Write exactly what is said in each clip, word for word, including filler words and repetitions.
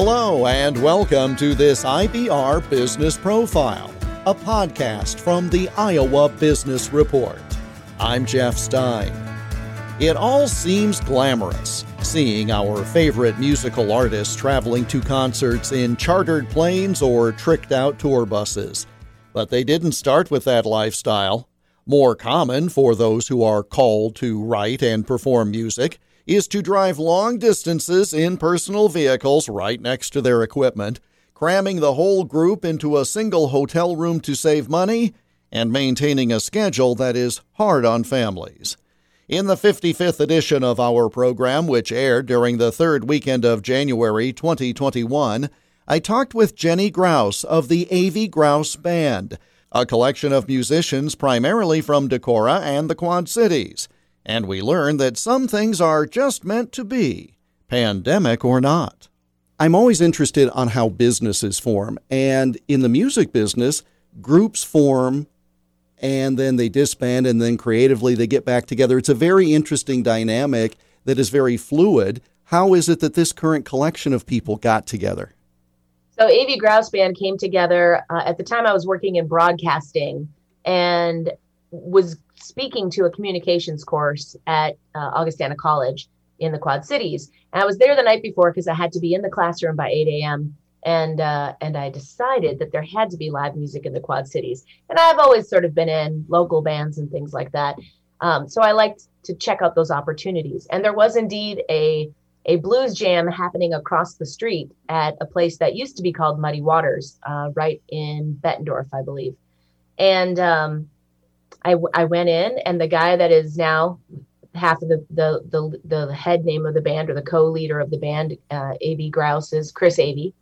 Hello and welcome to this I B R Business Profile, a podcast from the Iowa Business Report. I'm Jeff Stein. It all seems glamorous, seeing our favorite musical artists traveling to concerts in chartered planes or tricked-out tour buses. But they didn't start with that lifestyle. More common for those who are called to write and perform music is to drive long distances in personal vehicles right next to their equipment, cramming the whole group into a single hotel room to save money, and maintaining a schedule that is hard on families. In the fifty-fifth edition of our program, which aired during the third weekend of January twenty twenty-one, I talked with Jenny Grouse of the Avey Grouse Band, a collection of musicians primarily from Decorah and the Quad Cities. And we learn that some things are just meant to be, pandemic or not. I'm always interested on how businesses form, and in the music business, groups form, and then they disband, and then creatively they get back together. It's a very interesting dynamic that is very fluid. How is it that this current collection of people got together? So Avey Grouse Band came together. Uh, at the time I was working in broadcasting and was speaking to a communications course at uh, Augustana College in the Quad Cities. And I was there the night before because I had to be in the classroom by eight a.m. And uh, and I decided that there had to be live music in the Quad Cities. And I've always sort of been in local bands and things like that. Um, so I liked to check out those opportunities. And there was indeed a, a blues jam happening across the street at a place that used to be called Muddy Waters, uh, right in Bettendorf, I believe. And um, I, I went in, and the guy that is now half of the the the, the head name of the band, or the co-leader of the band, uh, Avey Grouse, is Chris Avey.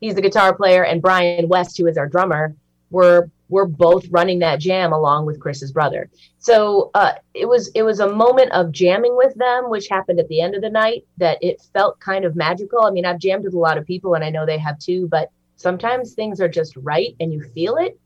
He's the guitar player, and Brian West, who is our drummer, were were both running that jam along with Chris's brother. So uh, it was it was a moment of jamming with them, which happened at the end of the night, that it felt kind of magical. I mean, I've jammed with a lot of people, and I know they have too, but sometimes things are just right, and you feel it.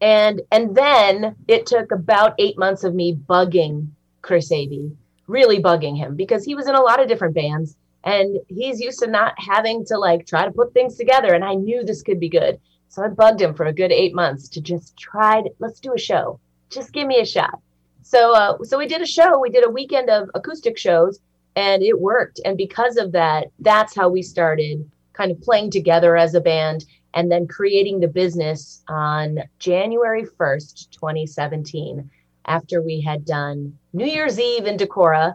And and then it took about eight months of me bugging Chris Avey, really bugging him, because he was in a lot of different bands and he's used to not having to like try to put things together. And I knew this could be good. So I bugged him for a good eight months to just try to, let's do a show. Just give me a shot. So uh, so we did a show. We did a weekend of acoustic shows and it worked. And because of that, that's how we started kind of playing together as a band, and then creating the business on January first, twenty seventeen, after we had done New Year's Eve in Decorah,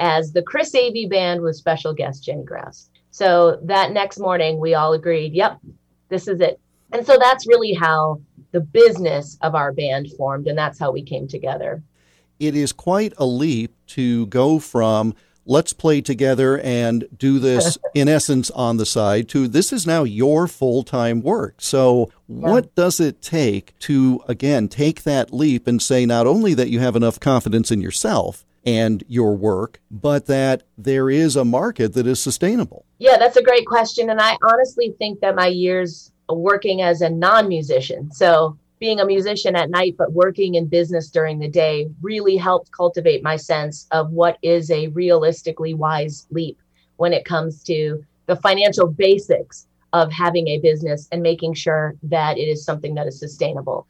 as the Chris Avey Band with special guest Jenny Grouse. So that next morning, we all agreed, yep, this is it. And so that's really how the business of our band formed, and that's how we came together. It is quite a leap to go from let's play together and do this, in essence, on the side, to this is now your full-time work. So what yeah. does it take to, again, take that leap and say not only that you have enough confidence in yourself and your work, but that there is a market that is sustainable? Yeah, that's a great question. And I honestly think that my years working as a non-musician, so being a musician at night, but working in business during the day, really helped cultivate my sense of what is a realistically wise leap when it comes to the financial basics of having a business and making sure that it is something that is sustainable.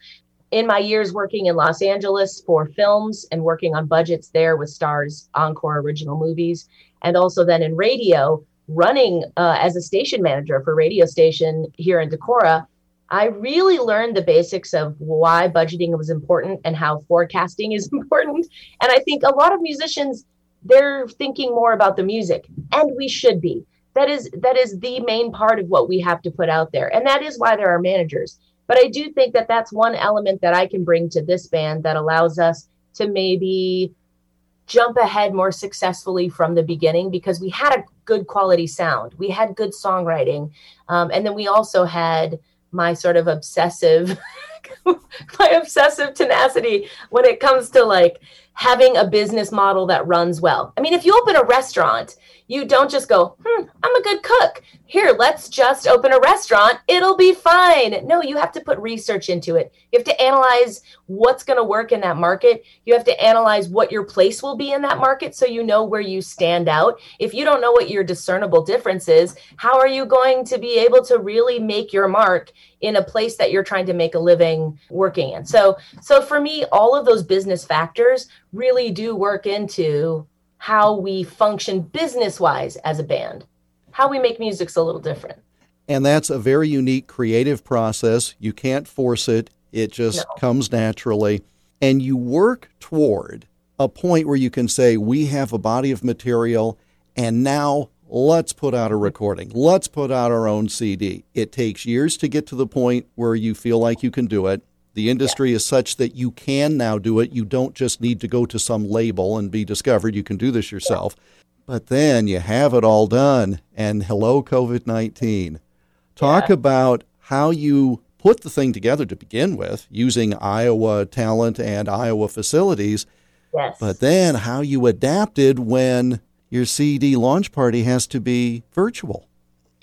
In my years working in Los Angeles for films and working on budgets there with Starz, Encore Original Movies, and also then in radio, running uh, as a station manager for radio station here in Decorah, I really learned the basics of why budgeting was important and how forecasting is important. And I think a lot of musicians, they're thinking more about the music, and we should be. That is that is the main part of what we have to put out there. And that is why there are managers. But I do think that that's one element that I can bring to this band that allows us to maybe jump ahead more successfully from the beginning, because we had a good quality sound. We had good songwriting. Um, and then we also had my sort of obsessive like my obsessive tenacity when it comes to like having a business model that runs well. I mean, if you open a restaurant, you don't just go, hmm, I'm a good cook. Here, let's just open a restaurant. It'll be fine. No, you have to put research into it. You have to analyze what's going to work in that market. You have to analyze what your place will be in that market so you know where you stand out. If you don't know what your discernible difference is, how are you going to be able to really make your mark in a place that you're trying to make a living working in? So, so for me, all of those business factors really do work into how we function business-wise as a band. How we make music's a little different. And that's a very unique creative process. You can't force it. It just no. comes naturally. And you work toward a point where you can say, we have a body of material, and now let's put out a recording. Let's put out our own C D. It takes years to get to the point where you feel like you can do it. The industry yeah. is such that you can now do it. You don't just need to go to some label and be discovered. You can do this yourself. Yeah. But then you have it all done, and hello, COVID nineteen. Talk yeah. about how you put the thing together to begin with, using Iowa talent and Iowa facilities, yes. but then how you adapted when your C D launch party has to be virtual.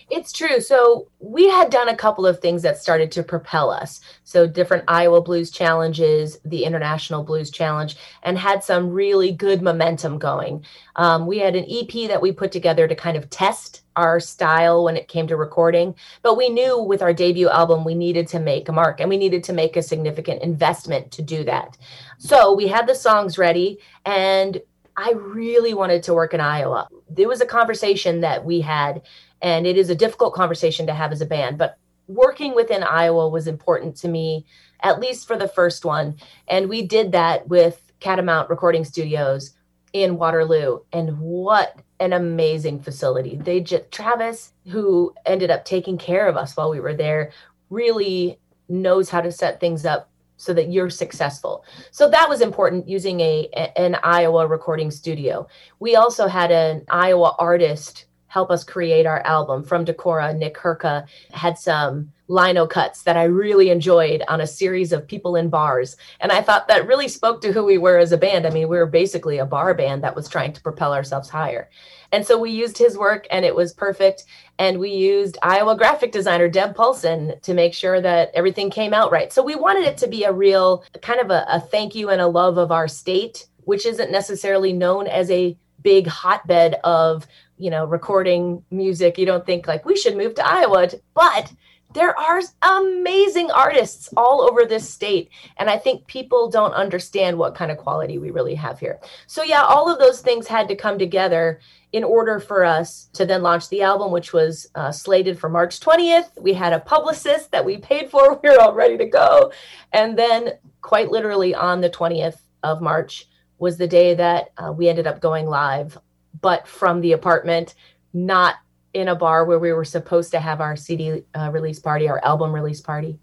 It's true. So we had done a couple of things that started to propel us. So different Iowa Blues Challenges, the International Blues Challenge, and had some really good momentum going. Um, we had an E P that we put together to kind of test our style when it came to recording. But we knew with our debut album, we needed to make a mark and we needed to make a significant investment to do that. So we had the songs ready and I really wanted to work in Iowa. There was a conversation that we had, and it is a difficult conversation to have as a band, but working within Iowa was important to me, at least for the first one. And we did that with Catamount Recording Studios in Waterloo. And what an amazing facility. They just, Travis, who ended up taking care of us while we were there, really knows how to set things up so that you're successful. So that was important, using a an Iowa recording studio. We also had an Iowa artist help us create our album from Decorah. Nick Herka had some lino cuts that I really enjoyed on a series of people in bars. And I thought that really spoke to who we were as a band. I mean, we were basically a bar band that was trying to propel ourselves higher. And so we used his work and it was perfect. And we used Iowa graphic designer Deb Paulson to make sure that everything came out right. So we wanted it to be a real kind of a, a thank you and a love of our state, which isn't necessarily known as a big hotbed of, you know, recording music. You don't think like we should move to Iowa, but there are amazing artists all over this state. And I think people don't understand what kind of quality we really have here. So yeah, all of those things had to come together in order for us to then launch the album, which was uh, slated for March twentieth. We had a publicist that we paid for. We were all ready to go. And then quite literally on the twentieth of March was the day that uh, we ended up going live, but from the apartment, not in a bar where we were supposed to have our C D uh, release party, our album release party.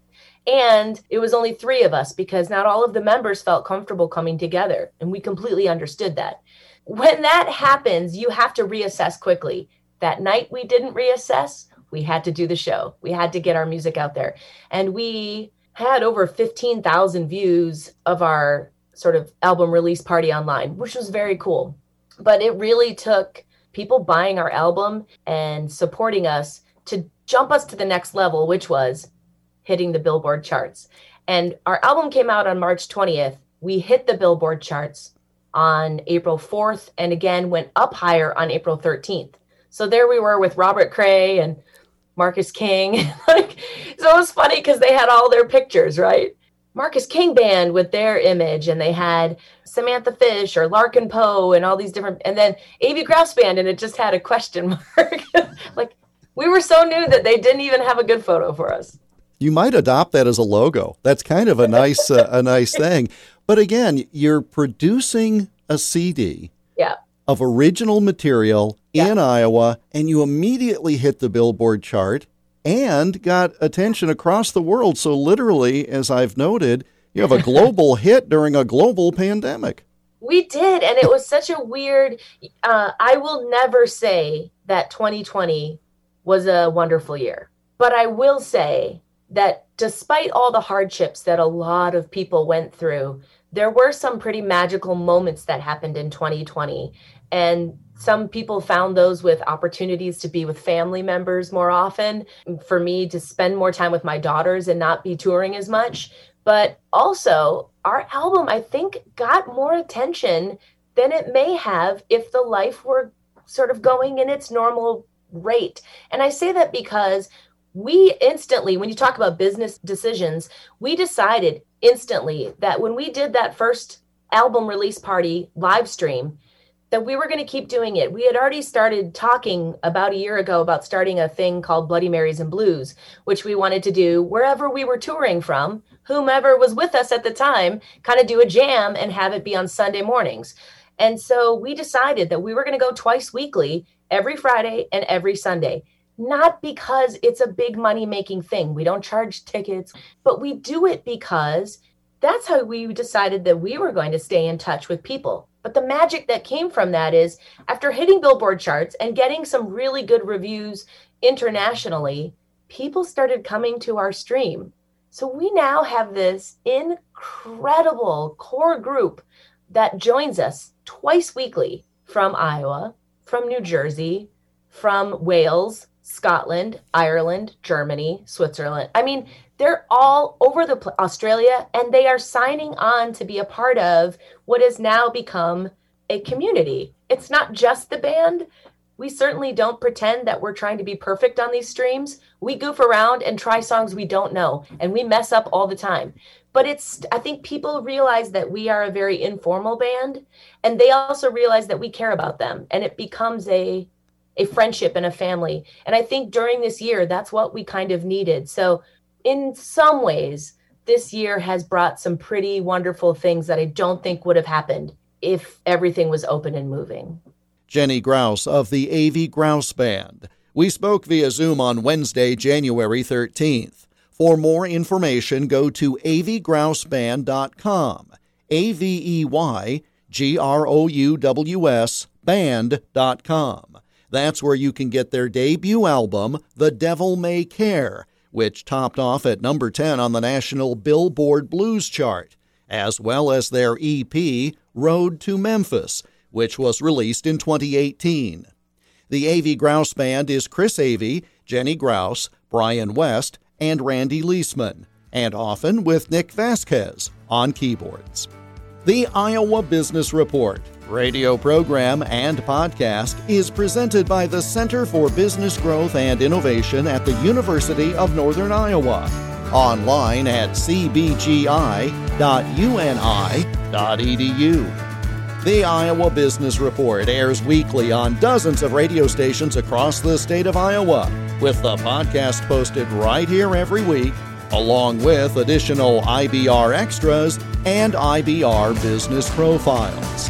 And it was only three of us because not all of the members felt comfortable coming together. And we completely understood that. When that happens, you have to reassess quickly. That night we didn't reassess. We had to do the show. We had to get our music out there. And we had over fifteen thousand views of our sort of album release party online, which was very cool. But it really took people buying our album and supporting us to jump us to the next level, which was hitting the Billboard charts. And our album came out on March twentieth. We hit the Billboard charts on April fourth and again went up higher on April thirteenth. So there we were with Robert Cray and Marcus King. Like, so it was funny because they had all their pictures, right? Marcus King Band with their image, and they had Samantha Fish or Larkin Poe and all these different, and then Avey Grouse Band, and it just had a question mark. Like, we were so new that they didn't even have a good photo for us. You might adopt that as a logo. That's kind of a nice uh, a nice thing. But again, you're producing a C D yeah. of original material yeah. in Iowa, and you immediately hit the Billboard chart and got attention across the world. So literally, as I've noted, you have a global hit during a global pandemic. We did. And it was such a weird, uh, I will never say that twenty twenty was a wonderful year, but I will say that despite all the hardships that a lot of people went through, there were some pretty magical moments that happened in twenty twenty. And some people found those with opportunities to be with family members more often, for me to spend more time with my daughters and not be touring as much. But also, our album, I think, got more attention than it may have if the life were sort of going in its normal rate. And I say that because we instantly, when you talk about business decisions, we decided instantly that when we did that first album release party live stream, that we were going to keep doing it. We had already started talking about a year ago about starting a thing called Bloody Marys and Blues, which we wanted to do wherever we were touring from, whomever was with us at the time, kind of do a jam and have it be on Sunday mornings. And so we decided that we were going to go twice weekly, every Friday and every Sunday. Not because it's a big money-making thing. We don't charge tickets, but we do it because that's how we decided that we were going to stay in touch with people. But the magic that came from that is after hitting Billboard charts and getting some really good reviews internationally, people started coming to our stream. So we now have this incredible core group that joins us twice weekly from Iowa, from New Jersey, from Wales, Scotland, Ireland, Germany, Switzerland. I mean, they're all over the pl- Australia, and they are signing on to be a part of what has now become a community. It's not just the band. We certainly don't pretend that we're trying to be perfect on these streams. We goof around and try songs we don't know, and we mess up all the time. But it's, I think people realize that we are a very informal band, and they also realize that we care about them, and it becomes a a friendship and a family. And I think during this year, that's what we kind of needed. So in some ways, this year has brought some pretty wonderful things that I don't think would have happened if everything was open and moving. Jenny Grouse of the Avey Grouse Band. We spoke via Zoom on Wednesday, January thirteenth. For more information, go to avey grouse band dot com. A V E Y G R O U W S band dot com. That's where you can get their debut album, The Devil May Care, which topped off at number ten on the national Billboard Blues chart, as well as their E P, Road to Memphis, which was released in twenty eighteen. The Avey Grouse Band is Chris Avey, Jenny Grouse, Brian West, and Randy Leisman, and often with Nick Vasquez on keyboards. The Iowa Business Report, radio program and podcast, is presented by the Center for Business Growth and Innovation at the University of Northern Iowa. Online at c b g i dot u n i dot e d u. The Iowa Business Report airs weekly on dozens of radio stations across the state of Iowa, with the podcast posted right here every week, along with additional I B R extras and I B R business profiles.